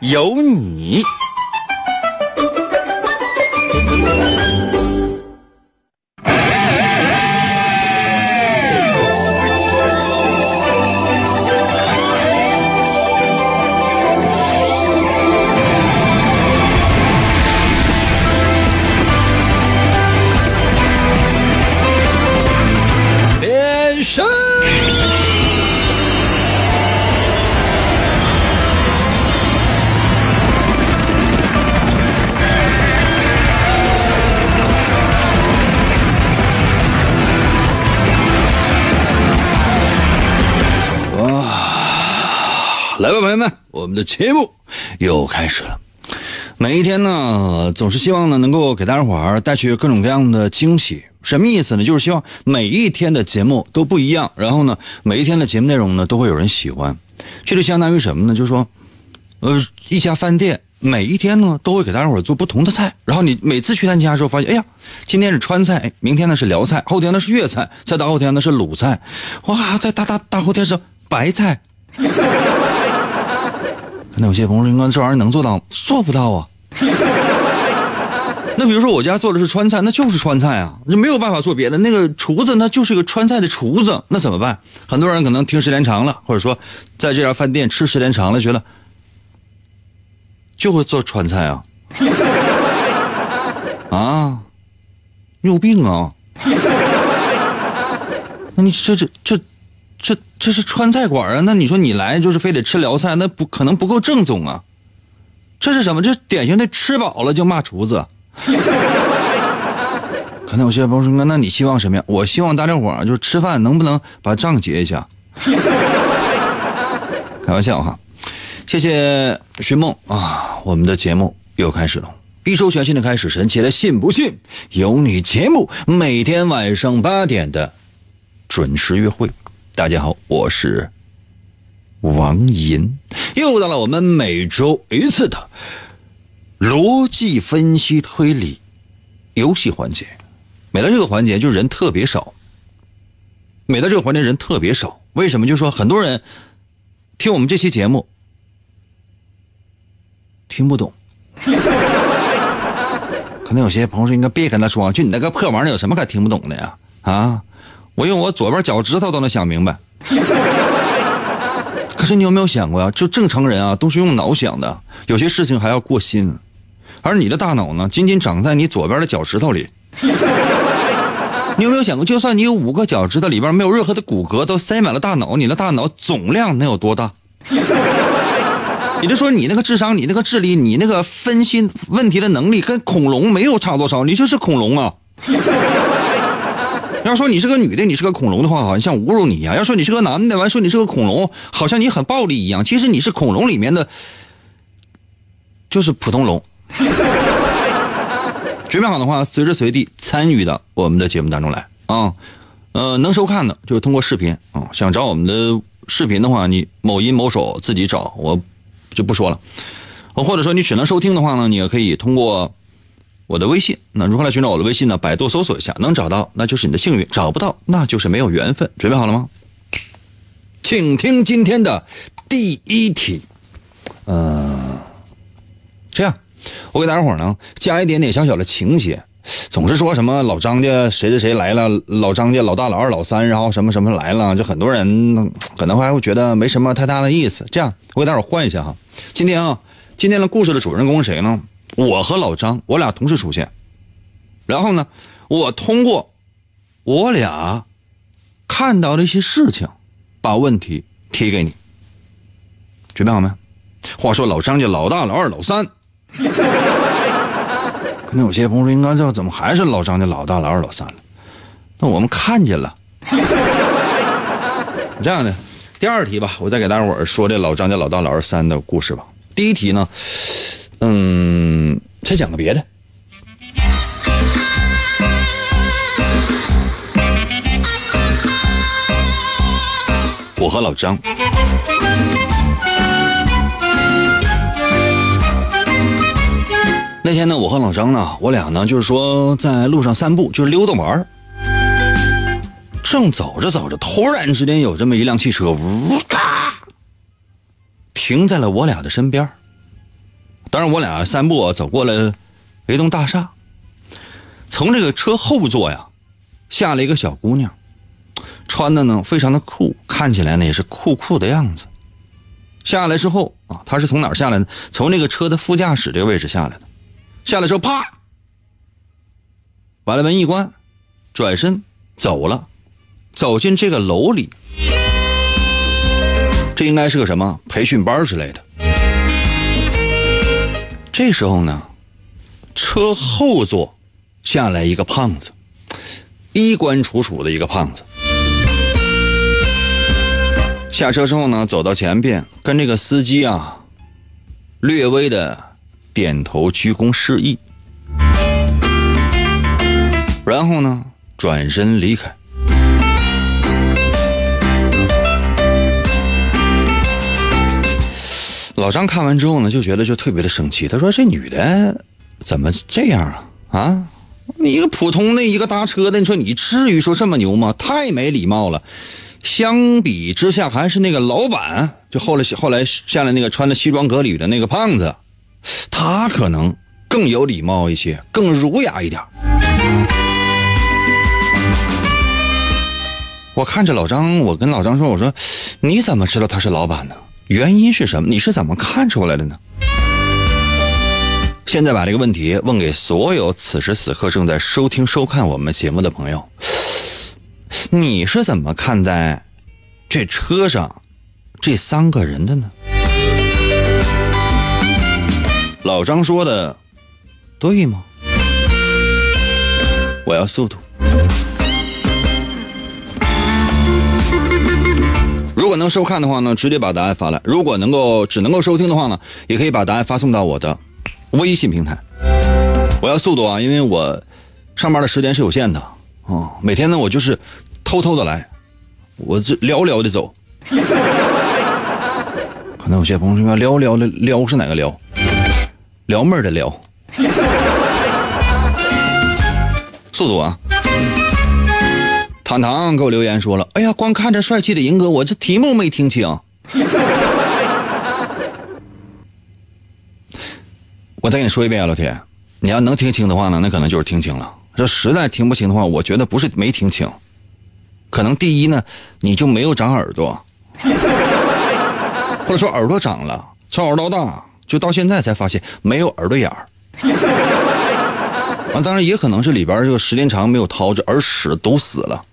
有你。来吧，朋友们，我们的节目又开始了。每一天呢，总是希望呢能够给大家伙儿带去各种各样的惊喜。什么意思呢？就是希望每一天的节目都不一样，然后呢，每一天的节目内容呢都会有人喜欢。这就相当于什么呢？就是说，一家饭店每一天呢都会给大家伙儿做不同的菜，然后你每次去他家的时候发现，哎呀，今天是川菜，明天呢是辽菜，后天呢是粤菜，再大后天呢是鲁菜，哇，再大后天是白菜。那有些朋友说这玩意儿能做到吗？做不到啊。那比如说我家做的是川菜，那就是川菜啊，就没有办法做别的。那个厨子那就是一个川菜的厨子，那怎么办？很多人可能听时间长了，或者说在这家饭店吃时间长了，觉得就会做川菜啊。啊，你有病啊！那你这是川菜馆啊，那你说你来就是非得吃辽菜，那不可能不够正宗啊。这是什么？这典型的吃饱了就骂厨子。可能有些朋友说，那你希望什么呀？我希望大家伙就是吃饭能不能把账结一下。开玩笑哈。谢谢寻梦啊，我们的节目又开始了。一周全新的开始，神奇的信不信由你节目，每天晚上8点的准时约会。大家好，我是王银，又到了我们每周一次的逻辑分析推理游戏环节。每到这个环节就人特别少，为什么？就是说很多人听我们这期节目听不懂。可能有些朋友说，应该别跟他说，就你那个破玩意儿有什么可听不懂的呀？啊！我用我左边脚趾头都能想明白。可是你有没有想过呀、就正常人啊都是用脑想的，有些事情还要过心，而你的大脑呢仅仅长在你左边的脚趾头里。你有没有想过，就算你有5个脚趾头里边没有任何的骨骼都塞满了大脑，你的大脑总量能有多大？也就是说，你那个智商，你那个智力，你那个分析问题的能力跟恐龙没有差多少，你就是恐龙啊。要说你是个女的，你是个恐龙的话，好像侮辱你一样；要说你是个男的，完说你是个恐龙，好像你很暴力一样。其实你是恐龙里面的，就是普通龙。准备好的话，随时随地参与到我们的节目当中来啊、能收看的就是通过视频啊、想找我们的视频的话，你某音某手自己找，我就不说了。或者说你只能收听的话呢，你也可以通过我的微信。那如何来寻找我的微信呢？百度搜索一下，能找到那就是你的幸运，找不到那就是没有缘分。准备好了吗？请听今天的第一题。这样，我给大家伙呢加一点点小小的情节，总是说什么老张家谁谁谁来了，老张家老大老二老三，然后什么什么来了，就很多人可能还会觉得没什么太大的意思。这样，我给大家伙换一下哈。今天的故事的主人公是谁呢？我和老张，我俩同时出现，然后呢，我通过我俩看到的一些事情，把问题提给你，准备好没？话说老张家老大、老二、老三，可能有些朋友说，应该知道怎么还是老张家老大、老二、老三了？那我们看见了。这样的，第二题吧，我再给大伙儿说这老张家老大、老二、三的故事吧。第一题呢，先讲个别的。我和老张，那天呢，我和老张呢，我俩呢就是说在路上散步，就是溜达玩，正走着走着，突然之间有这么一辆汽车，呜咔，停在了我俩的身边。当然我俩散步走过了一栋大厦，从这个车后座呀下了一个小姑娘，穿的呢非常的酷，看起来呢也是酷酷的样子。下来之后啊，她是从哪儿下来呢？从那个车的副驾驶这个位置下来的。下来之后啪，把门一关，转身走了，走进这个楼里。这应该是个什么培训班之类的。这时候呢，车后座下来一个胖子，衣冠楚楚的一个胖子。下车之后呢，走到前边，跟这个司机啊略微的点头鞠躬示意，然后呢转身离开。老张看完之后呢，就觉得就特别的生气，他说这女的怎么这样啊？啊，你一个普通的一个搭车的，你说你至于说这么牛吗？太没礼貌了。相比之下，还是那个老板，就后来下来那个穿着西装革履的那个胖子，他可能更有礼貌一些，更儒雅一点。我看着老张，我跟老张说，我说你怎么知道他是老板呢？原因是什么？你是怎么看出来的呢？现在把这个问题问给所有此时此刻正在收听收看我们节目的朋友，你是怎么看待这车上这三个人的呢？老张说的对吗？我要速度。如果能收看的话呢，直接把答案发来；如果只能够收听的话呢，也可以把答案发送到我的微信平台。我要速度啊，因为我上班的时间是有限的啊，每天呢我就是偷偷的来，我这撩撩的走。可能有些朋友说撩撩的撩是哪个撩？撩妹的撩。速度啊！糖糖给我留言说了，哎呀，光看着帅气的银哥，我这题目没听清。我再跟你说一遍啊，老铁，你要能听清的话呢，那可能就是听清了。这实在听不清的话，我觉得不是没听清，可能第一呢，你就没有长耳朵，或者说耳朵长了，从小到大就到现在才发现没有耳朵眼儿。啊，当然也可能是里边这个时间长没有掏着，耳屎堵死了。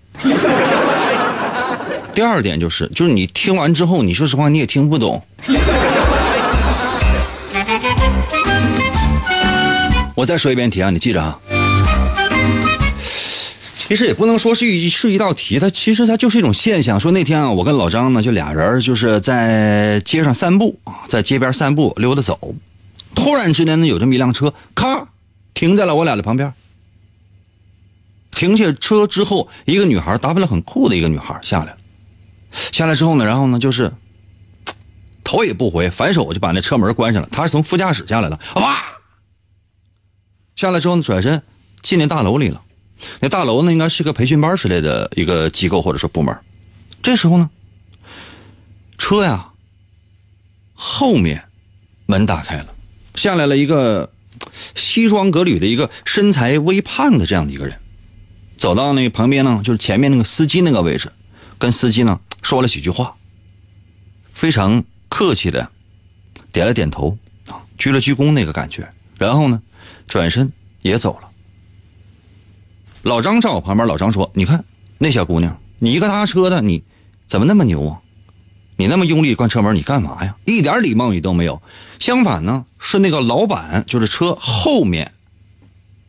第二点就是你听完之后，你说实话你也听不懂。我再说一遍题啊，你记着啊。其实也不能说是一道题，它其实它就是一种现象。说那天啊，我跟老张呢就俩人就是在街上散步，在街边散步溜达走，突然之间呢有这么一辆车，咔停在了我俩的旁边。停下车之后，一个女孩，打扮了很酷的一个女孩下来了。下来之后呢，然后呢就是头也不回，反手就把那车门关上了。她是从副驾驶下来了，哇！下来之后呢，转身进那大楼里了。那大楼呢应该是个培训班之类的一个机构或者说部门。这时候呢车呀后面门打开了，下来了一个西装革履的一个身材微胖的这样的一个人，走到那旁边呢就是前面那个司机那个位置，跟司机呢说了几句话，非常客气的点了点头，鞠了鞠躬那个感觉，然后呢转身也走了。老张站我旁边，老张说：“你看那小姑娘，你一个搭车的，你怎么那么牛啊？你那么用力关车门，你干嘛呀？一点礼貌你都没有。相反呢，是那个老板，就是车后面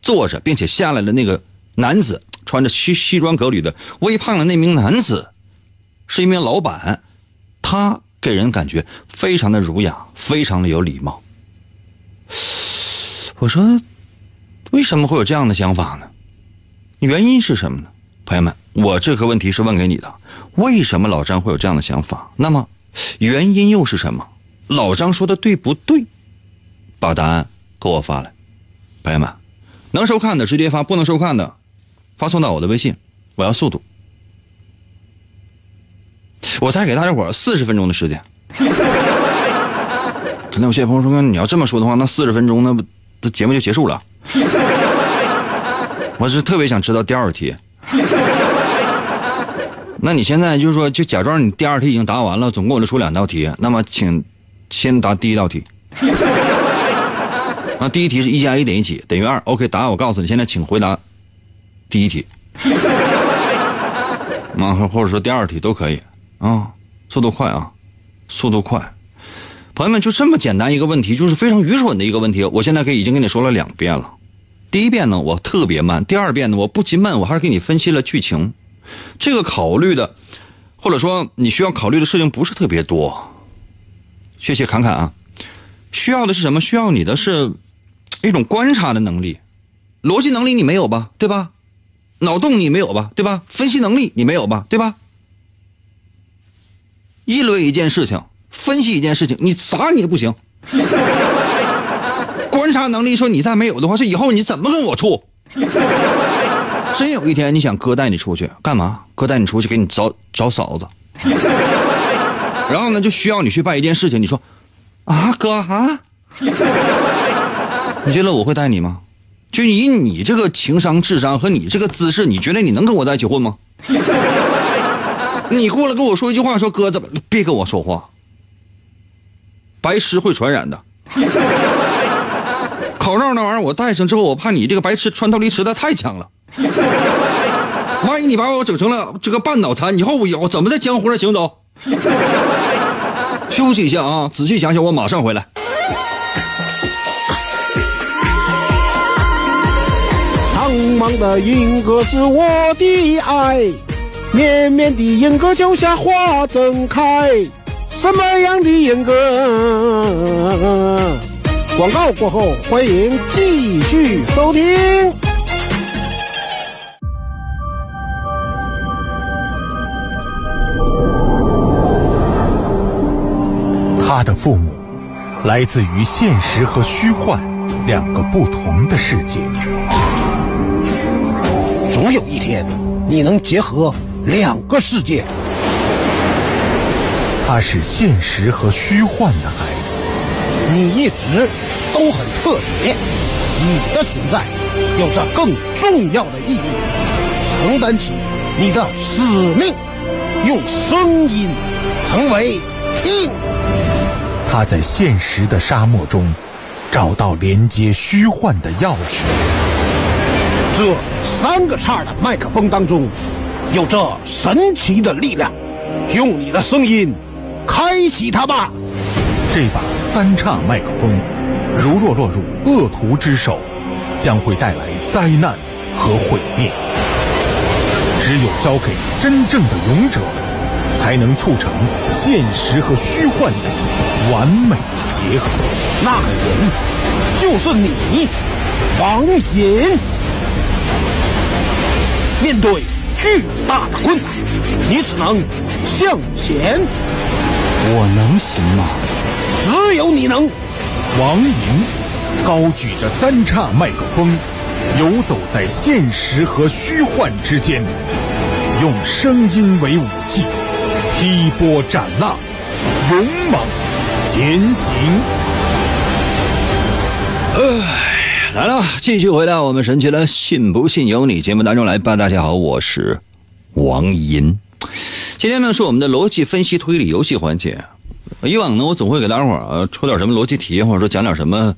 坐着并且下来的那个男子，穿着西装革履的微胖的那名男子，是一名老板，他给人感觉非常的儒雅，非常的有礼貌。”我说为什么会有这样的想法呢？原因是什么呢？朋友们，我这个问题是问给你的，为什么老张会有这样的想法？那么原因又是什么？老张说的对不对？把答案给我发来。朋友们，能收看的直接发，不能收看的发送到我的微信，我要速度。我再给大家伙40分钟的时间。可能有些朋友说，你要这么说的话，那40分钟那这节目就结束了。我是特别想知道第二题。那你现在就是说，就假装你第二题已经答完了，总共我就出2道题，那么请先答第一道题。那第一题是1加1等于几？等于2。OK， 答案我告诉你，现在请回答第一题。或者说第二题都可以啊，速度快啊，速度快。朋友们，就这么简单一个问题，就是非常愚蠢的一个问题。我现在已经跟你说了2遍了。第一遍呢，我特别慢；第二遍呢，我不仅慢，我还是给你分析了剧情。这个考虑的，或者说你需要考虑的事情不是特别多。谢谢侃侃啊，需要的是什么？需要你的是一种观察的能力，逻辑能力你没有吧，对吧？脑洞你没有吧，对吧？分析能力你没有吧，对吧？议论一件事情，分析一件事情，你啥你也不行。观察能力说你再没有的话，这以后你怎么跟我处？真有一天你想哥带你出去干嘛？哥带你出去给你找嫂子，然后呢就需要你去办一件事情，你说啊哥啊，你觉得我会带你吗？就以你这个情商智商和你这个姿势，你觉得你能跟我在一起混吗？你过来跟我说一句话，说哥怎么别跟我说话，白痴会传染的。口罩那玩意儿我戴上之后，我怕你这个白痴穿透力实在太强了，万一你把我整成了这个半脑残，以后我怎么在江湖上行走？休息一下啊，仔细想想，我马上回来。苍茫的银河是我的爱，绵绵的银河桥下花正开。什么样的银河？广告过后，欢迎继续收听。他的父母来自于现实和虚幻两个不同的世界。总有一天，你能结合两个世界。他是现实和虚幻的孩子。你一直都很特别，你的存在有着更重要的意义。承担起你的使命，用声音成为 King。他在现实的沙漠中找到连接虚幻的钥匙。这3个叉的麦克风当中，有着神奇的力量。用你的声音开启它吧。这把3叉麦克风如若落入恶徒之手，将会带来灾难和毁灭。只有交给真正的勇者，才能促成现实和虚幻的完美结合。那个人就是你，王银。面对巨大的困难，你只能向前。我能行吗？只有你能。王莹高举着3叉麦克风，游走在现实和虚幻之间，用声音为武器，劈波斩浪，勇猛前行。来了，继续回到我们神奇的信不信由你节目当中来吧。大家好，我是王莹。今天呢是我们的逻辑分析推理游戏环节。以往呢我总会给大家伙出点什么逻辑题，或者说讲点什么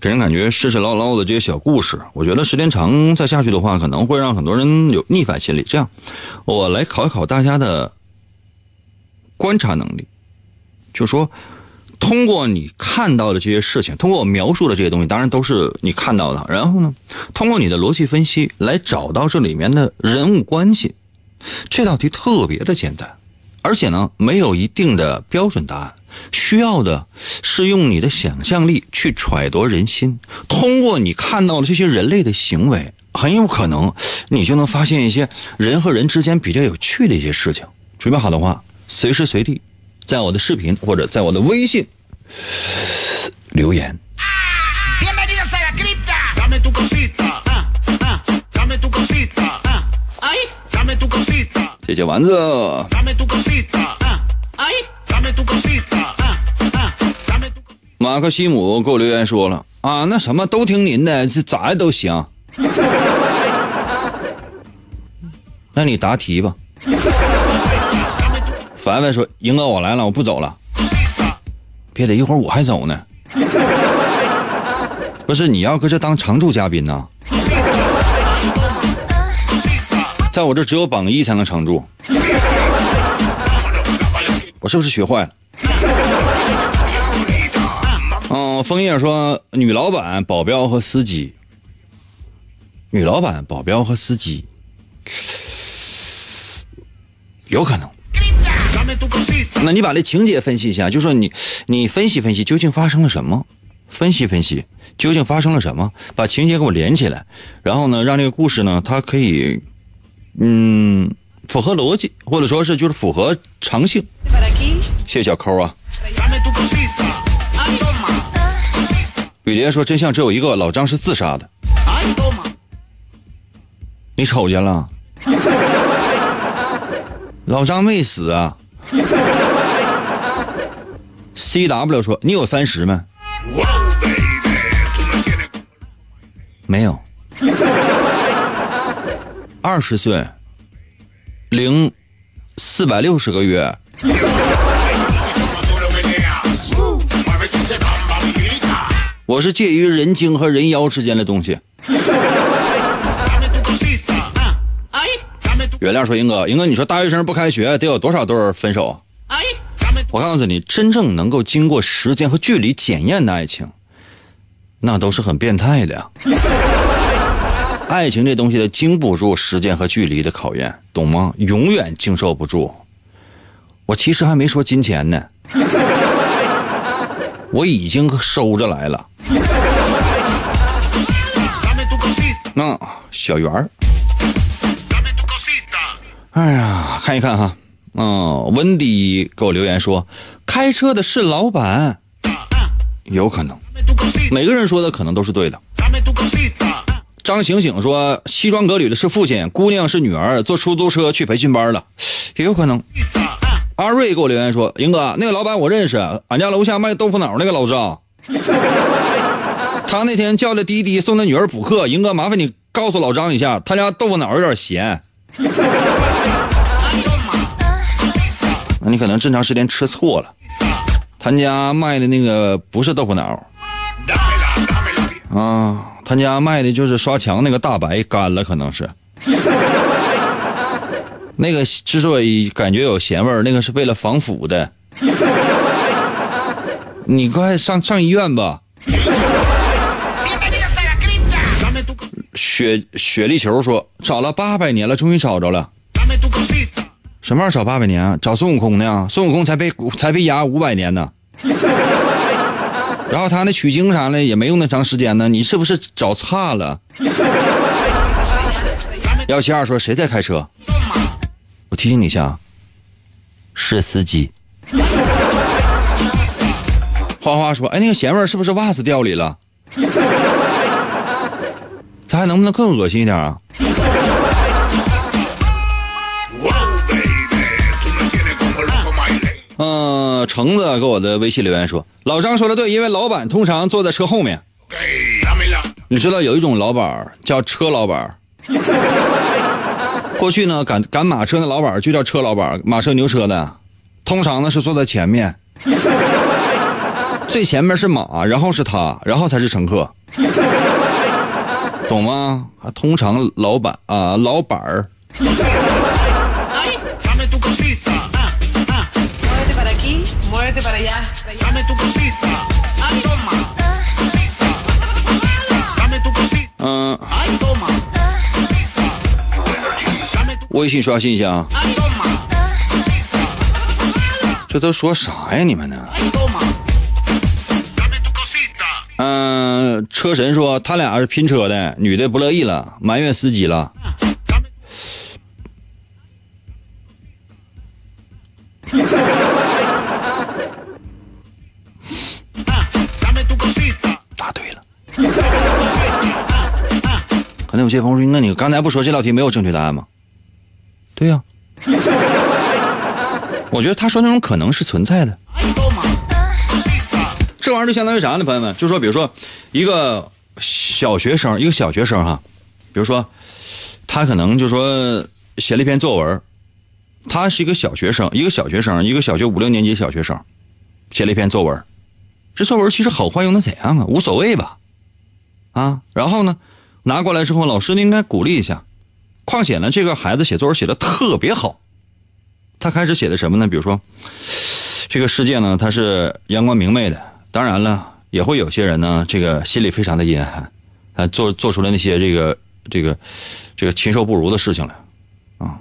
给人感觉世事唠唠的这些小故事。我觉得时间长再下去的话，可能会让很多人有逆反心理。这样我来考一考大家的观察能力，就说通过你看到的这些事情，通过我描述的这些东西，当然都是你看到的，然后呢通过你的逻辑分析来找到这里面的人物关系。这道题特别的简单，而且呢没有一定的标准答案，需要的是用你的想象力去揣度人心，通过你看到的这些人类的行为，很有可能你就能发现一些人和人之间比较有趣的一些事情。准备好的话，随时随地在我的视频或者在我的微信留言。姐姐丸子，马克西姆给我留言说了啊，那什么都听您的，这咋都行。那你答题吧。凡凡说，英哥我来了，我不走了。别得一会儿我还走呢。不是，你要搁这当常驻嘉宾呢？在我这只有榜一才能常驻。我是不是学坏了？枫叶说，女老板、保镖和司机。女老板、保镖和司机，有可能。那你把这情节分析一下，就说你分析分析究竟发生了什么，分析分析究竟发生了什么，把情节给我连起来，然后呢，让这个故事呢，它可以，符合逻辑，或者说是就是符合常性。谢谢小抠啊。雨蝶说，真相只有一个，老张是自杀的。你瞅见了？老张没死啊。CW 说，你有30吗？没有。20岁零460个月。我是介于人精和人妖之间的东西。原谅说，英哥，你说大学生不开学得有多少对分手？我告诉你，真正能够经过时间和距离检验的爱情，那都是很变态的。爱情这东西的经不住时间和距离的考验，懂吗？永远经受不住。我其实还没说金钱呢，我已经收着来了。那小圆，哎呀，看一看哈，温迪给我留言说，开车的是老板，有可能。每个人说的可能都是对的。张醒醒说，西装革履的是父亲，姑娘是女儿，坐出租车去培训班了，也有可能。阿瑞给我留言说，英哥，那个老板我认识，俺家楼下卖豆腐脑那个老赵，他那天叫了滴滴送他女儿补课，英哥麻烦你告诉老张一下，他家豆腐脑有点咸。那你可能正常时间吃错了，他家卖的那个不是豆腐脑啊，他家卖的就是刷墙那个大白干了，可能是那个之所以感觉有咸味儿，那个是为了防腐的。你快上医院吧。雪莉球说，找了800年了，终于找着了。什么玩意儿找800年啊？找孙悟空呢？孙悟空才被压500年呢。然后他那取经啥的也没用那长时间呢，你是不是找差了？172说，谁在开车？我提醒你一下，是司机。花花说，哎，那个咸味是不是袜子掉里了？咱还能不能更恶心一点啊？橙子给我的微信留言说，老张说的对，因为老板通常坐在车后面。你知道有一种老板叫车老板，过去呢赶马车的老板就叫车老板，马车牛车的通常呢是坐在前面，最前面是马，然后是他，然后才是乘客，懂吗？通常老板啊，老板儿。微信刷新一下啊。这都说啥呀你们呢？车神说他俩是拼车的，女的不乐意了，埋怨司机了。答对了。可能有些朋友说，那你刚才不说这道题没有正确答案吗？对呀、啊。我觉得他说那种可能是存在的，这玩意儿就相当于啥呢？朋友们，就说比如说一个小学生哈，比如说他可能就说写了一篇作文，他是一个小学5、6年级小学生，写了一篇作文，这作文其实好坏又能怎样啊？无所谓吧，啊，然后呢拿过来之后，老师应该鼓励一下，况且呢这个孩子写作文写得特别好。他开始写的什么呢？比如说这个世界呢它是阳光明媚的，当然了也会有些人呢这个心里非常的阴寒，他做出了那些这个禽兽不如的事情来啊。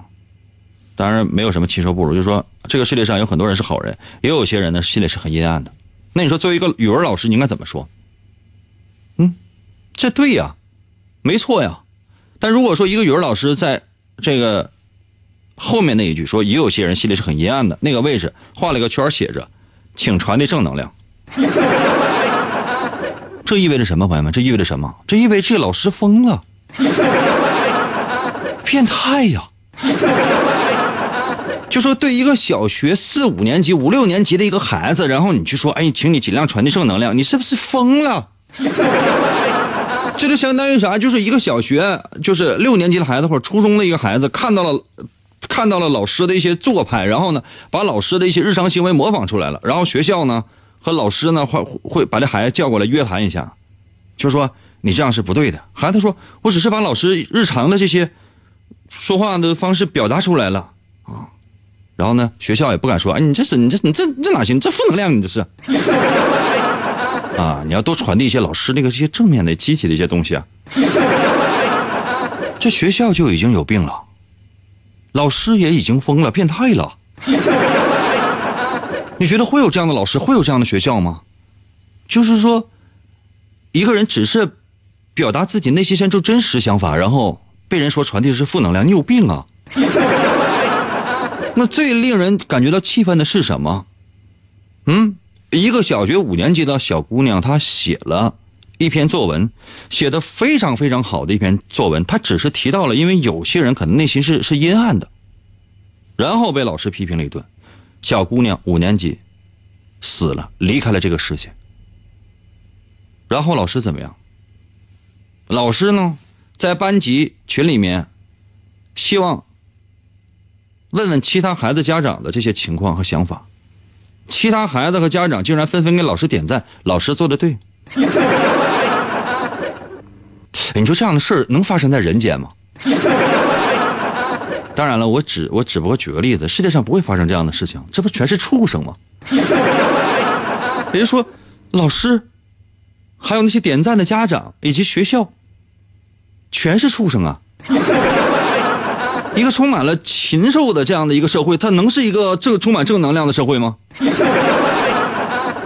当然没有什么禽兽不如，就是说这个世界上有很多人是好人，也有些人呢心里是很阴暗的。那你说作为一个语文老师你应该怎么说？嗯，这对呀，没错呀。但如果说一个语文老师在这个后面那一句说也有些人心里是很阴暗的，那个位置画了一个圈，写着请传递正能量。这意味着什么，朋友们？这意味着什么？这意味着这个老师疯了，变态呀！就说对一个小学4、5年级、5、6年级的一个孩子，然后你去说，哎，请你尽量传递正能量，你是不是疯了？这就相当于啥？就是一个小学就是6年级的孩子或者初中的一个孩子看到了老师的一些做派，然后呢把老师的一些日常行为模仿出来了，然后学校呢和老师呢会把这孩子叫过来约谈一下，就说你这样是不对的。孩子说我只是把老师日常的这些说话的方式表达出来了啊，然后呢学校也不敢说，哎，你这哪行，这负能量，你这是啊，你要多传递一些老师那个这些正面的积极的一些东西啊。这学校就已经有病了，老师也已经疯了，变态了。你觉得会有这样的老师，会有这样的学校吗？就是说一个人只是表达自己内心深处真实想法，然后被人说传递的是负能量，你有病啊。那最令人感觉到气愤的是什么？嗯，一个小学5年级的小姑娘，她写了一篇作文，写得非常非常好的一篇作文，他只是提到了因为有些人可能内心是阴暗的，然后被老师批评了一顿，小姑娘5年级死了，离开了这个世界。然后老师怎么样？老师呢在班级群里面希望问问其他孩子家长的这些情况和想法，其他孩子和家长竟然纷纷给老师点赞，老师做得对。你说这样的事儿能发生在人间吗？当然了，我只不过举个例子，世界上不会发生这样的事情，这不全是畜生吗？人家说老师还有那些点赞的家长以及学校全是畜生啊。一个充满了禽兽的这样的一个社会，它能是一个充满正能量的社会吗？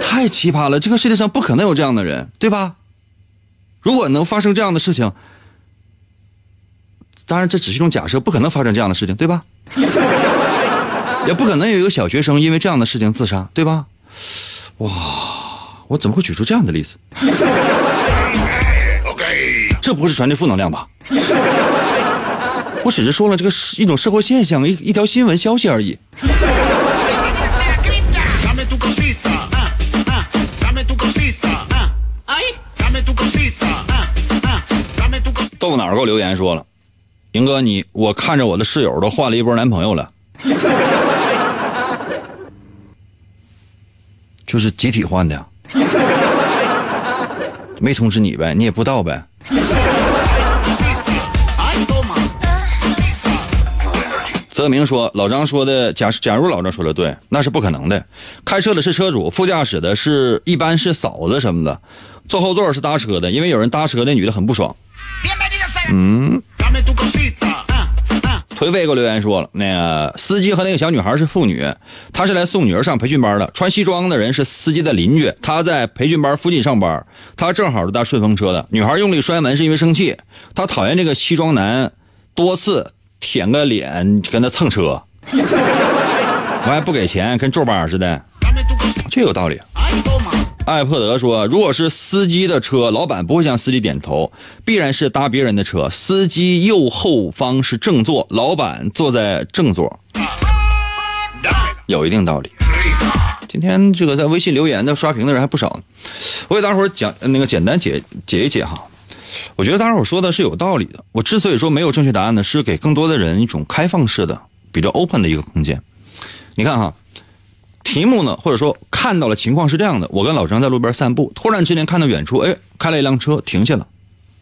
太奇葩了，这个世界上不可能有这样的人，对吧？如果能发生这样的事情，当然这只是一种假设，不可能发生这样的事情，对吧？也不可能有一个小学生因为这样的事情自杀，对吧？哇，我怎么会举出这样的例子？这不是传递负能量吧？我只是说了这个一种社会现象，一条新闻消息而已。豆腐脑给我留言说了，莹哥我看着我的室友都换了一波男朋友了。就是集体换的呀。没通知你呗，你也不知道呗。泽明说，老张说的假如老张说的对，那是不可能的。开车的是车主，副驾驶的是一般是嫂子什么的，坐后座是搭车的，因为有人搭车那女的很不爽。嗯，颓废给我留言说了，那个司机和那个小女孩是妇女，她是来送女儿上培训班的，穿西装的人是司机的邻居，她在培训班附近上班，她正好是搭顺风车的。女孩用力摔门是因为生气，她讨厌这个西装男，多次舔个脸跟他蹭车，我还不给钱，跟皱巴似的，这有道理。艾珀德说，如果是司机的车，老板不会向司机点头，必然是搭别人的车，司机右后方是正座，老板坐在正座，有一定道理。今天这个在微信留言的刷屏的人还不少呢，我给大伙儿讲那个简单解一解哈。我觉得大伙儿说的是有道理的，我之所以说没有正确答案呢，是给更多的人一种开放式的比较 open 的一个空间。你看哈，题目呢，或者说看到了情况是这样的，我跟老张在路边散步，突然之间看到远处，哎，开了一辆车停下了，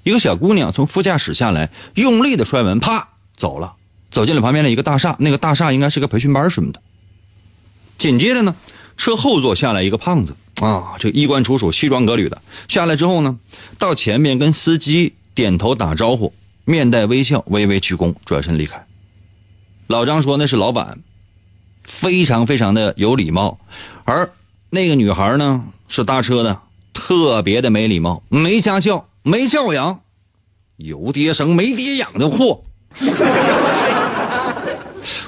一个小姑娘从副驾驶下来，用力的摔门，啪走了，走进了旁边的一个大厦，那个大厦应该是个培训班什么的。紧接着呢，车后座下来一个胖子啊，这衣冠楚楚，西装革履的，下来之后呢，到前面跟司机点头打招呼，面带微笑，微微鞠躬，转身离开。老张说那是老板，非常非常的有礼貌，而那个女孩呢是搭车的，特别的没礼貌，没家教，没教养，有爹生没爹养的货。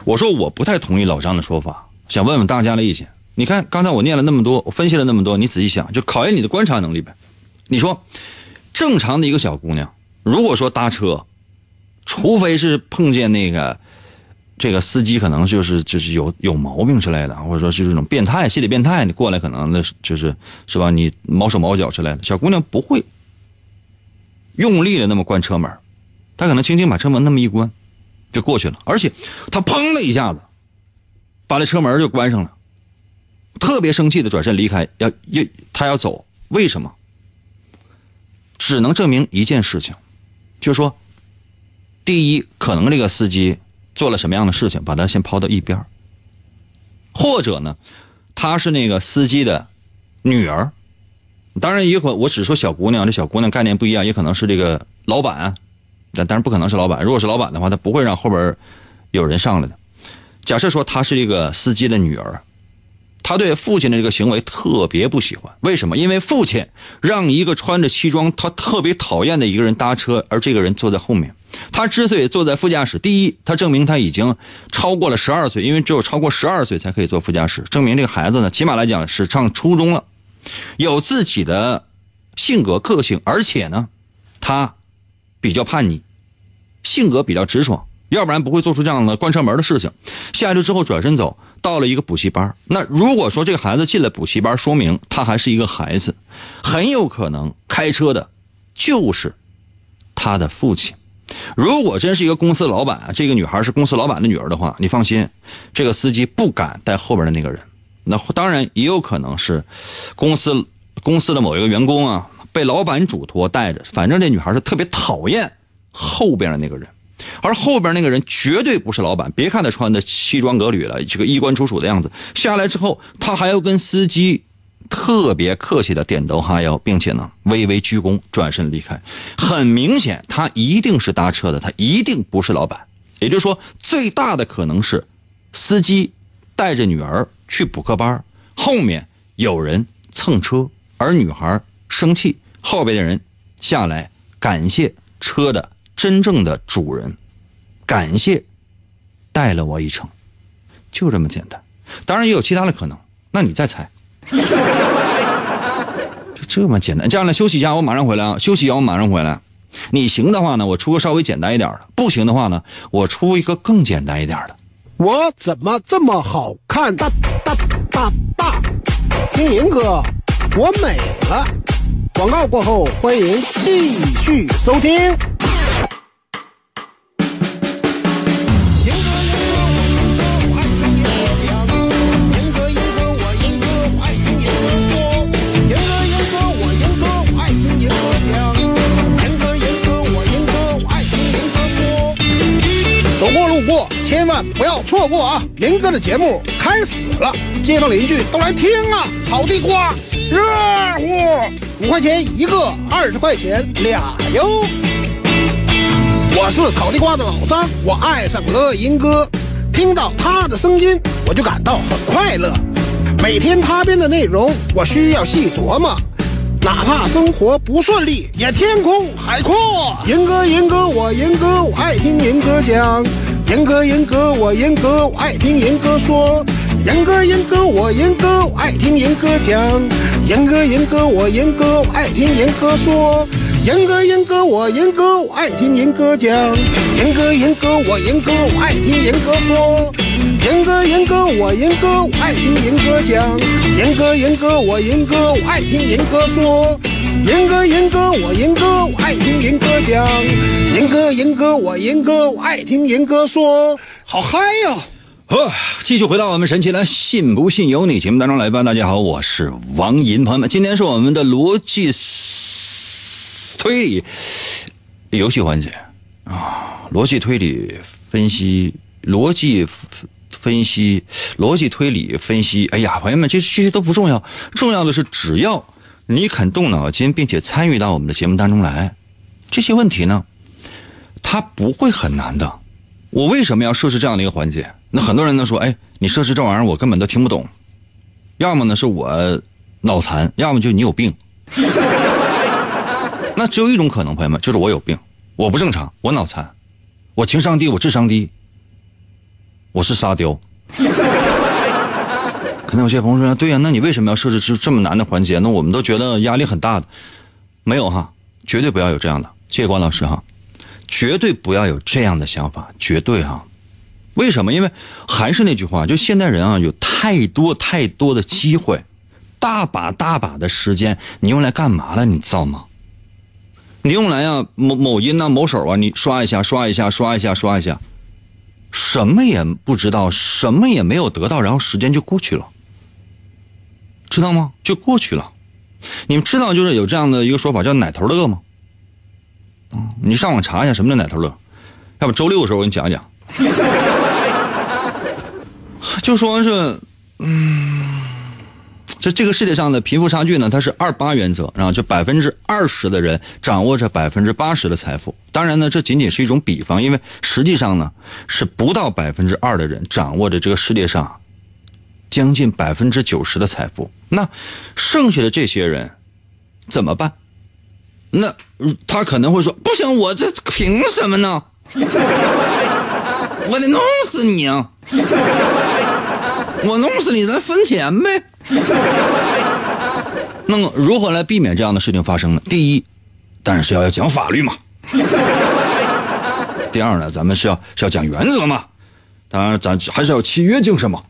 我说我不太同意老张的说法，想问问大家的意见。你看刚才我念了那么多，我分析了那么多，你仔细想，就考验你的观察能力呗。你说正常的一个小姑娘，如果说搭车，除非是碰见那个司机可能就是有毛病之类的，或者说是这种变态，心理变态，你过来可能那是吧，你毛手毛脚之类的，小姑娘不会用力的那么关车门，她可能轻轻把车门那么一关就过去了，而且她砰了一下子把这车门就关上了，特别生气的转身离开，她要走。为什么？只能证明一件事情，就是说第一，可能这个司机做了什么样的事情，把他先抛到一边，或者呢，她是那个司机的女儿，当然也可，我只说小姑娘，这小姑娘概念不一样，也可能是这个老板，但当然不可能是老板，如果是老板的话，他不会让后边有人上来的。假设说她是一个司机的女儿，她对父亲的这个行为特别不喜欢，为什么？因为父亲让一个穿着西装她特别讨厌的一个人搭车，而这个人坐在后面。他之所以坐在副驾驶，第一，他证明他已经超过了12岁，因为只有超过12岁才可以坐副驾驶，证明这个孩子呢，起码来讲是上初中了，有自己的性格个性，而且呢，他比较叛逆，性格比较直爽，要不然不会做出这样的关车门的事情。下去之后转身走，到了一个补习班。那如果说这个孩子进了补习班，说明他还是一个孩子，很有可能开车的就是他的父亲。如果真是一个公司老板，这个女孩是公司老板的女儿的话，你放心，这个司机不敢带后边的那个人。那当然也有可能是公司的某一个员工啊，被老板嘱托带着。反正这女孩是特别讨厌后边的那个人，而后边那个人绝对不是老板。别看他穿的西装革履了，这个衣冠楚楚的样子，下来之后他还要跟司机特别客气的点头哈腰，并且呢微微鞠躬转身离开。很明显他一定是搭车的，他一定不是老板。也就是说最大的可能是司机带着女儿去补课班，后面有人蹭车，而女孩生气，后边的人下来感谢车的真正的主人，感谢带了我一程，就这么简单。当然也有其他的可能，那你再猜。就这么简单。这样来休息一下，我马上回来啊！休息一下，我马上回来。你行的话呢，我出个稍微简单一点的；不行的话呢，我出一个更简单一点的。我怎么这么好看？大！听明哥，我美了。广告过后，欢迎继续收听。千万不要错过啊！林哥的节目开始了，街坊邻居都来听啊！烤地瓜热乎，5块钱一个，20块钱俩哟。我是烤地瓜的老张，我爱上了银哥，听到他的声音我就感到很快乐。每天他编的内容我需要细琢磨，哪怕生活不顺利也天空海阔。银哥银哥我银哥，我爱听银哥讲，银哥银哥我银哥，我爱听银哥说，银哥银哥我银哥，我爱听银哥讲，银哥银哥我银哥，我爱听银哥说，银哥银哥我银哥，我爱听银哥讲，银哥银哥我银哥，我爱听银哥说，银哥银哥我银哥，我爱听银哥讲，银哥银哥我银哥，我爱听银哥说，银哥银哥我银哥，我爱听银哥讲，银哥银哥我银哥，我爱听银哥说。好嗨呀！继续回到我们神奇来信不信由你节目当中来吧。大家好，我是王银，朋友们，今天是我们的逻辑推理游戏环节啊，逻辑推理分析，逻辑分析，逻辑推理分析。哎呀，朋友们，这些都不重要，重要的是只要你肯动脑筋，并且参与到我们的节目当中来，这些问题呢，它不会很难的。我为什么要设置这样的一个环节？那很多人呢说，哎，你设置这玩意儿我根本都听不懂，要么呢是我脑残，要么就你有病。那只有一种可能，朋友们，就是我有病，我不正常，我脑残，我情商低，我智商低，我是沙雕。可能有些朋友说，对呀，那你为什么要设置这么难的环节？那我们都觉得压力很大的。没有哈，绝对不要有这样的，谢谢关老师哈，绝对不要有这样的想法，绝对哈。为什么？因为还是那句话，就现代人啊，有太多太多的机会，大把大把的时间，你用来干嘛了？你知道吗？你用来啊，某音啊，某手啊，你刷一下刷一下刷一下刷一下，什么也不知道，什么也没有得到，然后时间就过去了，知道吗？就过去了。你们知道就是有这样的一个说法叫奶头乐吗？你上网查一下什么叫奶头乐，要不周六的时候我给你讲一讲。就说是这个世界上的贫富差距呢，它是28原则，然后就20%的人掌握着80%的财富。当然呢，这仅仅是一种比方，因为实际上呢，是不到2%的人掌握着这个世界上将近90%的财富。那剩下的这些人怎么办？那他可能会说，不行，我这凭什么呢？我得弄死你啊！我弄死你，咱分钱呗。那么如何来避免这样的事情发生呢？第一，当然是要讲法律嘛。第二呢，咱们是要讲原则嘛。当然，咱还是要契约精神嘛。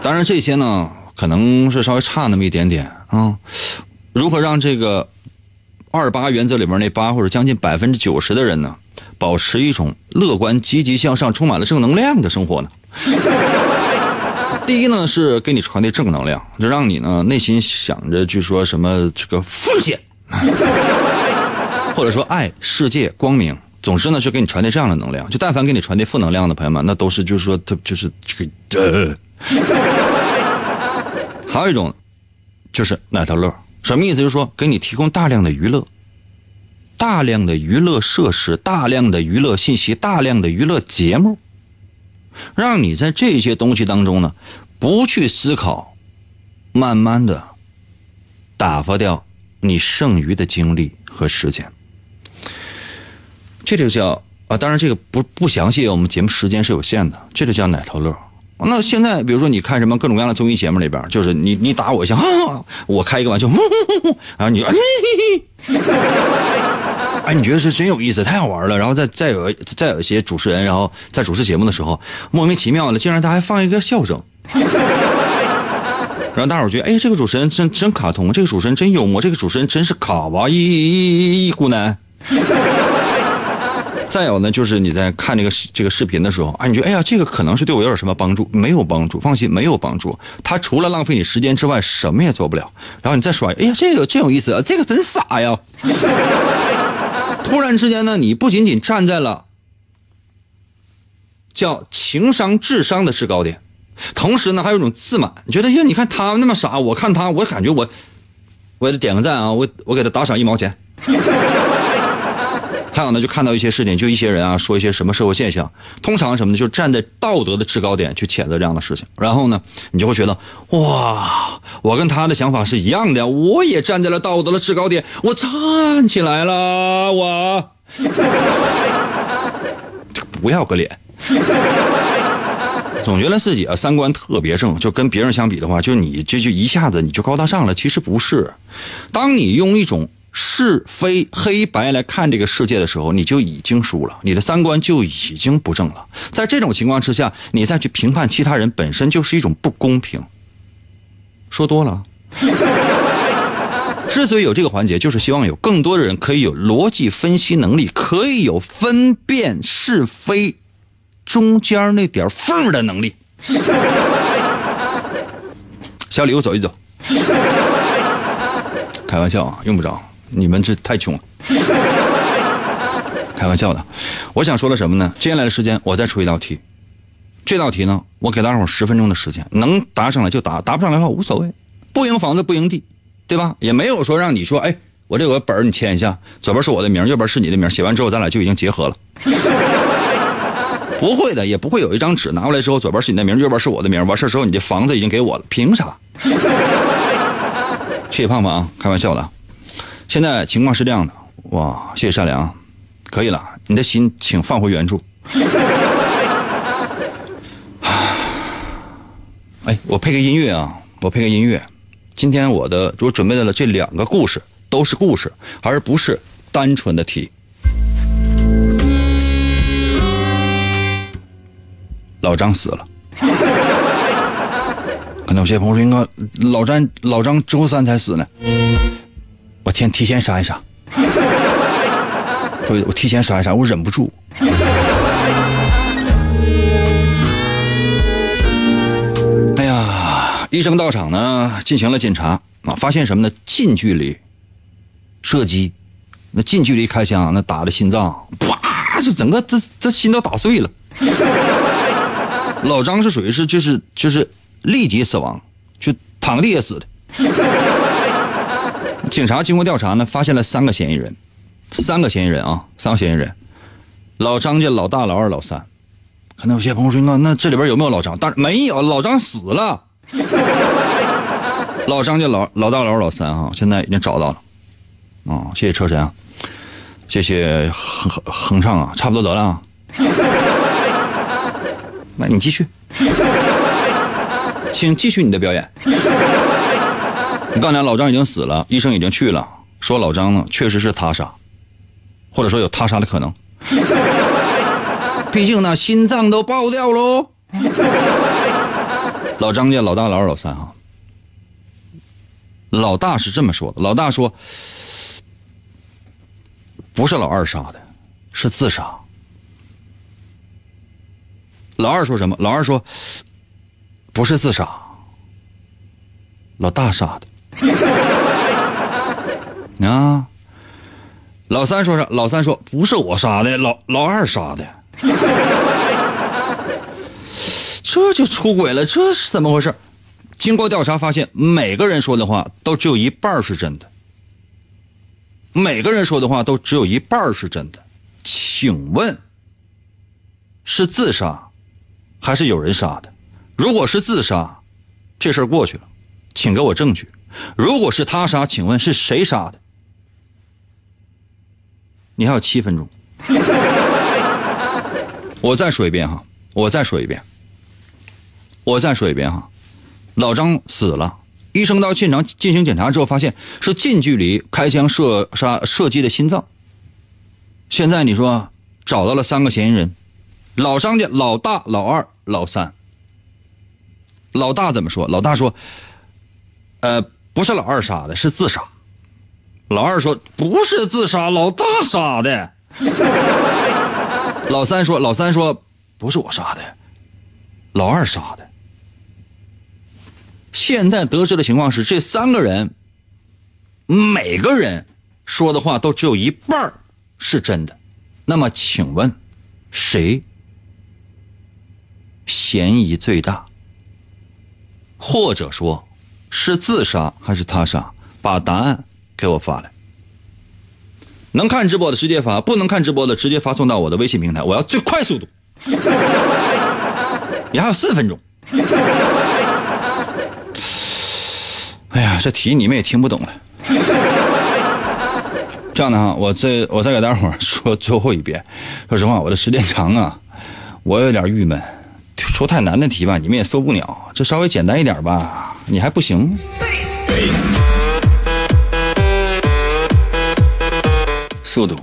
当然这些呢，可能是稍微差那么一点点啊、如何让这个28原则里边那8或者将近90%的人呢，保持一种乐观、积极向上、充满了正能量的生活呢？第一呢，是给你传递正能量，就让你呢内心想着就说什么这个奉献，或者说爱、世界、光明。总之呢，就给你传递这样的能量。就但凡给你传递负能量的朋友们，那都是就是说他就是这个还有一种就是奶头乐，什么意思？就是说给你提供大量的娱乐，大量的娱乐设施，大量的娱乐信息，大量的娱乐节目，让你在这些东西当中呢，不去思考，慢慢的打发掉你剩余的精力和时间。这就叫啊，当然这个不详细，我们节目时间是有限的，这就叫奶头乐。那现在比如说你看什么各种各样的综艺节目里边，就是你打我一下，我开一个玩笑，然后你哎，你觉得是真有意思，太好玩了。然后再有一些主持人，然后在主持节目的时候，莫名其妙的，竟然他还放一个笑声，然后大伙觉得，哎，这个主持人真卡通，这个主持人真幽默，这个主持人真是卡哇伊姑娘。再有呢，就是你在看这个视频的时候啊，你觉得哎呀，这个可能是对我有点什么帮助？没有帮助，放心，没有帮助。他除了浪费你时间之外，什么也做不了。然后你再说，哎呀，这个真有意思啊，这个真傻呀。突然之间呢，你不仅仅站在了叫情商、智商的制高点，同时呢，还有一种自满，觉得呀，你看他那么傻，我看他，我感觉我得点个赞啊，我给他打赏1毛钱。还有呢，就看到一些事情，就一些人啊说一些什么社会现象，通常什么呢，就站在道德的制高点去谴责这样的事情，然后呢你就会觉得哇，我跟他的想法是一样的，我也站在了道德的制高点，我站起来了，我不要个脸。总觉得自己啊三观特别正，就跟别人相比的话，就你这就一下子你就高大上了，其实不是。当你用一种是非黑白来看这个世界的时候，你就已经输了，你的三观就已经不正了。在这种情况之下，你再去评判其他人本身就是一种不公平。说多了。之所以有这个环节，就是希望有更多的人可以有逻辑分析能力，可以有分辨是非中间那点缝的能力。小礼物走一走。开玩笑啊，用不着，你们这太穷了。开玩笑的。我想说的什么呢，接下来的时间我再出一道题，这道题呢我给大伙10分钟的时间，能答上来就答，答不上来的话无所谓，不赢房子不赢地，对吧？也没有说让你说，哎，我这有个本儿你签一下，左边是我的名，右边是你的名，写完之后咱俩就已经结合了。不会的，也不会有一张纸拿过来之后，左边是你的名，右边是我的名，完事之后你这房子已经给我了，凭啥？谢谢胖胖啊，开玩笑的。现在情况是这样的，哇，谢谢善良，可以了，你的心请放回原处。哎，我配个音乐啊，我配个音乐。今天我准备的了这2个故事，都是故事，而不是单纯的题。老张死了，可能有些朋友说应该老张周3才死呢，我提前杀一杀，各位，我提前杀一杀，我忍不住。哎呀，医生到场呢，进行了检查啊，发现什么呢？近距离射击，那近距离开枪，那打的心脏啪，就整个这心都打碎了。老张是属于是就是立即死亡，就躺地也死的。警察经过调查呢，发现了三个嫌疑人。老张家、老大、老二、老三。可能有些朋友说，那这里边有没有老张？当然没有，老张死了。老张家、老大、老二、老三啊，现在已经找到了。哦，谢谢车神啊，谢谢横畅啊，差不多得了啊。那你继续，请继续你的表演。刚才老张已经死了，医生已经去了，说老张呢确实是他杀，或者说有他杀的可能，毕竟呢心脏都爆掉喽。老张家、老大、老二、老三啊，老大是这么说的，老大说不是老二杀的，是自杀。老二说什么？老二说不是自杀，老大杀的。啊，老三说啥？老三说不是我杀的，老二杀的。这就出轨了，这是怎么回事？经过调查发现，每个人说的话都只有一半是真的，每个人说的话都只有一半是真的。请问是自杀还是有人杀的？如果是自杀，这事儿过去了，请给我证据。如果是他杀，请问是谁杀的？你还有7分钟。我再说一遍哈。老张死了，医生到现场进行检查之后，发现是近距离开枪射击的心脏。现在你说找到了3个嫌疑人，老张家、老大、老二、老三。老大怎么说？老大说不是老二杀的，是自杀。老二说不是自杀，老大杀的。老三说不是我杀的，老二杀的。现在得知的情况是，这3个人每个人说的话都只有一半是真的。那么请问谁嫌疑最大？或者说是自杀还是他杀？把答案给我发来。能看直播的直接发，不能看直播的直接发送到我的微信平台，我要最快速度。你还有4分钟。哎呀，这题你们也听不懂了。这样的哈，我再给大伙说最后一遍。说实话，我的时间长啊，我有点郁闷。说太难的题吧，你们也搜不了。这稍微简单一点吧，你还不行。速度。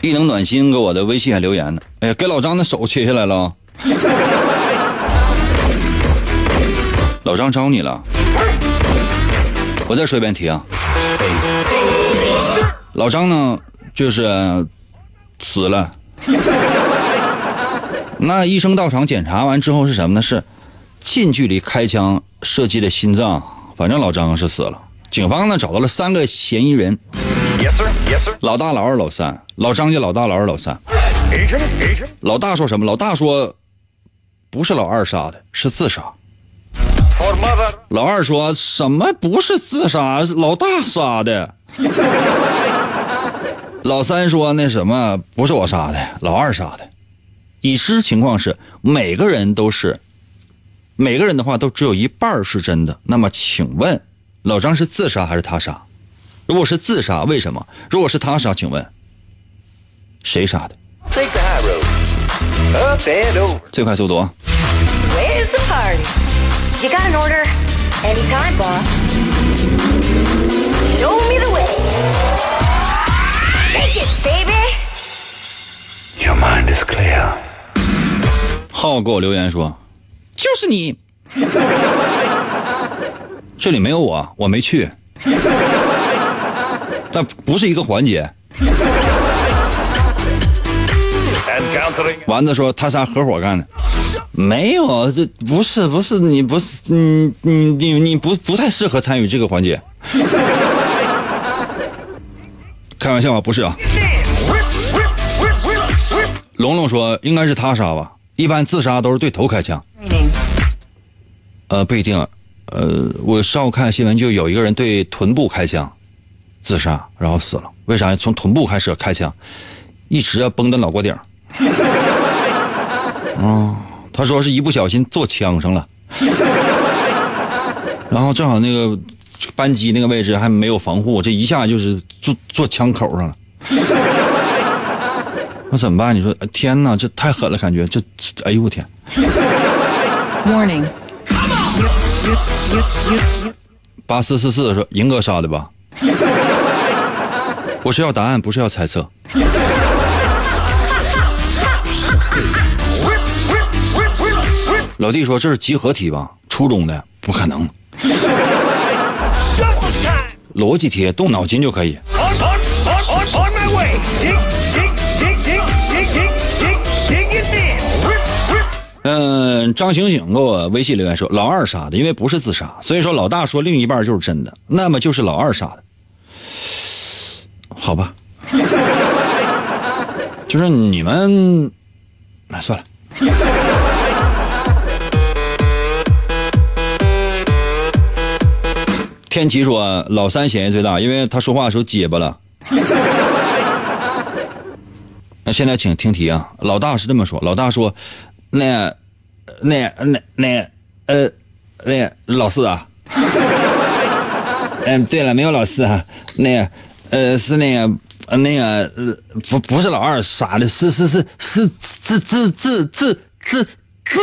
异能暖心给我的微信还留言呢，哎呀，给老张的手切下来了，老张招你了。我再说一遍题啊，老张呢就是死了，那医生到场检查完之后是什么呢？是近距离开枪射击的心脏，反正老张是死了。警方呢找到了3个嫌疑人。Yes sir, yes sir. 老大、老二、老三，老张家老大、老二、老三。老大说什么？老大说，不是老二杀的，是自杀。老二说什么？不是自杀，老大杀的。老三说那什么，不是我杀的，老二杀的。已知情况是，每个人的话都只有一半是真的。那么，请问，老张是自杀还是他杀？如果是自杀，为什么？如果是他杀，请问谁杀的？ Take the high road, up and over. 最快速度。Where's the party? You got an order? Anytime, boss. Show me the way. Take it, baby. Your mind is clear. 浩给我留言说，就是你。这里没有我，我没去。那不是一个环节。丸子说他仨合伙干的，没有，这不是你不是你不太适合参与这个环节。开玩笑啊，不是啊。龙龙说应该是他杀吧，一般自杀都是对头开枪。不一定，我上午看新闻就有一个人对臀部开枪。自杀然后死了，为啥？从臀部开始开枪，一直要绷到脑瓜顶。嗯，他说是一不小心坐枪上了，然后正好那个扳机那个位置还没有防护，这一下就是坐枪口上了。我怎么办？你说天哪，这太狠了，感觉这哎呦我天。Warning， 8444说银哥杀的吧？我是要答案，不是要猜测。老弟说这是集合题吧？初中的不可能。逻辑题，动脑筋就可以。张醒醒给我微信留言说，老二杀的，因为不是自杀，所以说老大说另一半就是真的，那么就是老二杀的。好吧，就是你们，那算了。天奇说老三嫌疑最大，因为他说话的时候结巴了。那现在请听题啊，老大是这么说，老大说，老四啊，对了，没有老四啊，是不是老二傻的，是自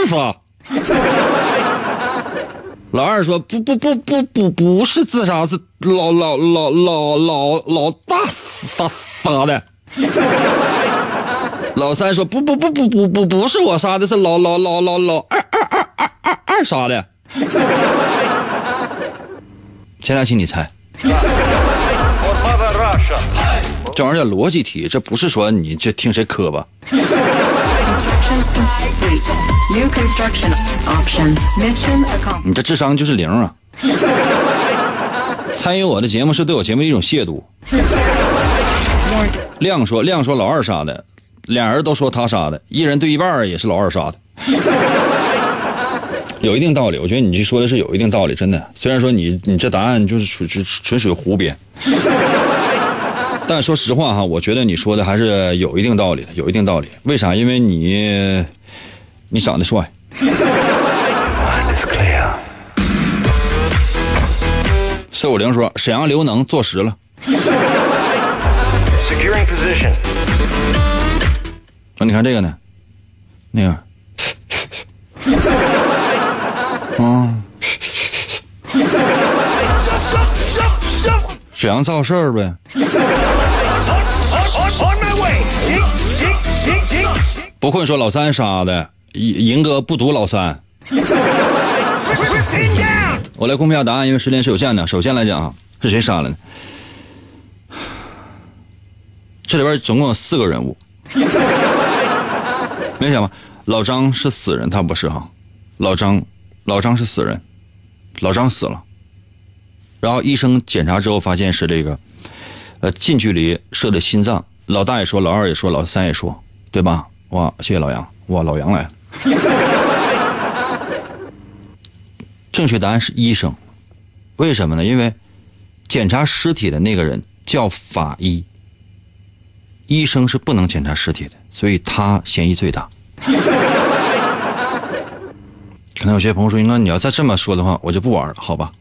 杀。老二说不是自杀，是老大傻的。老三说不是我杀的，是老二杀的。现在请你猜。这玩意儿叫逻辑题，这不是说你这听谁磕吧。你这智商就是0啊！参与我的节目是对我节目的一种亵渎。亮说老二杀的，俩人都说他杀的，一人对一半也是老二杀的。有一定道理，我觉得你这说的是有一定道理，真的。虽然说你这答案就是纯属胡编，但说实话哈，我觉得你说的还是有一定道理的，有一定道理。为啥？因为你长得帅。450说沈阳刘能坐实了。说你看这个呢，那个。嗯，沈阳造事儿呗。不困说老三杀的，银哥不读老三。我来公布一下答案，因为时间是有限的。首先来讲啊，是谁杀了呢？这里边总共有4个人物。没想吧，老张是死人，他不是哈。老张是死人，老张死了，然后医生检查之后发现是这个近距离射的心脏。老大也说，老二也说，老三也说，对吧？哇，谢谢老杨，哇，老杨来了。正确答案是医生。为什么呢？因为检查尸体的那个人叫法医，医生是不能检查尸体的，所以他嫌疑最大。可能有些朋友说，应该你要再这么说的话我就不玩了，好吧。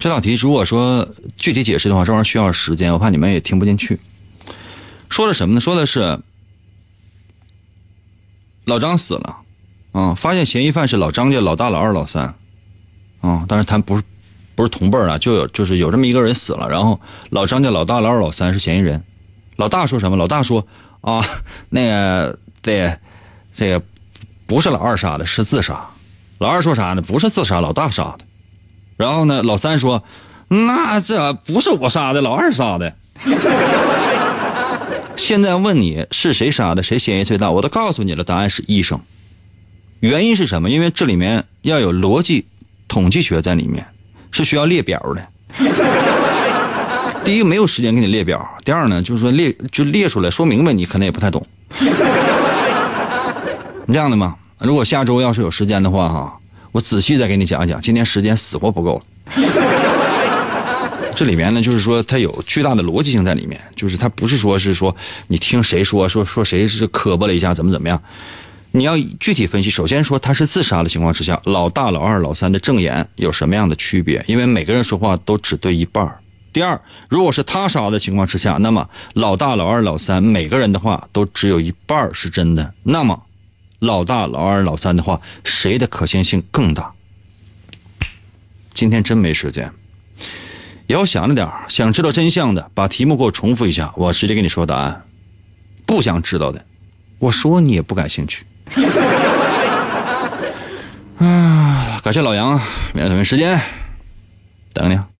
这道题如果说具体解释的话，这玩意儿需要时间，我怕你们也听不进去。说的什么呢？说的是老张死了，发现嫌疑犯是老张家老大老二老三，但是他不是同辈啊，就是有这么一个人死了，然后老张家老大老二老三是嫌疑人。老大说什么？老大说啊，那个对这个不是老二杀的，是自杀。老二说啥呢？不是自杀，老大杀的。然后呢，老三说，那这不是我杀的，老二杀的。现在问你是谁杀的，谁嫌疑最大？我都告诉你了，答案是医生。原因是什么？因为这里面要有逻辑统计学在里面，是需要列表的。第一个没有时间给你列表，第二呢就是说列出来说明白，你可能也不太懂。你这样的吗？如果下周要是有时间的话哈，我仔细再给你讲一讲，今天时间死活不够了。这里面呢就是说它有巨大的逻辑性在里面，就是它不是说你听谁说谁是磕巴了一下怎么样，你要具体分析。首先说他是自杀的情况之下，老大老二老三的证言有什么样的区别，因为每个人说话都只对一半。第二，如果是他杀的情况之下，那么老大老二老三每个人的话都只有一半是真的，那么老大老二老三的话，谁的可信性更大？今天真没时间，也要想着点儿。想知道真相的，把题目给我重复一下，我直接给你说答案。不想知道的，我说你也不感兴趣。啊，感谢老杨，明天同一时间等你。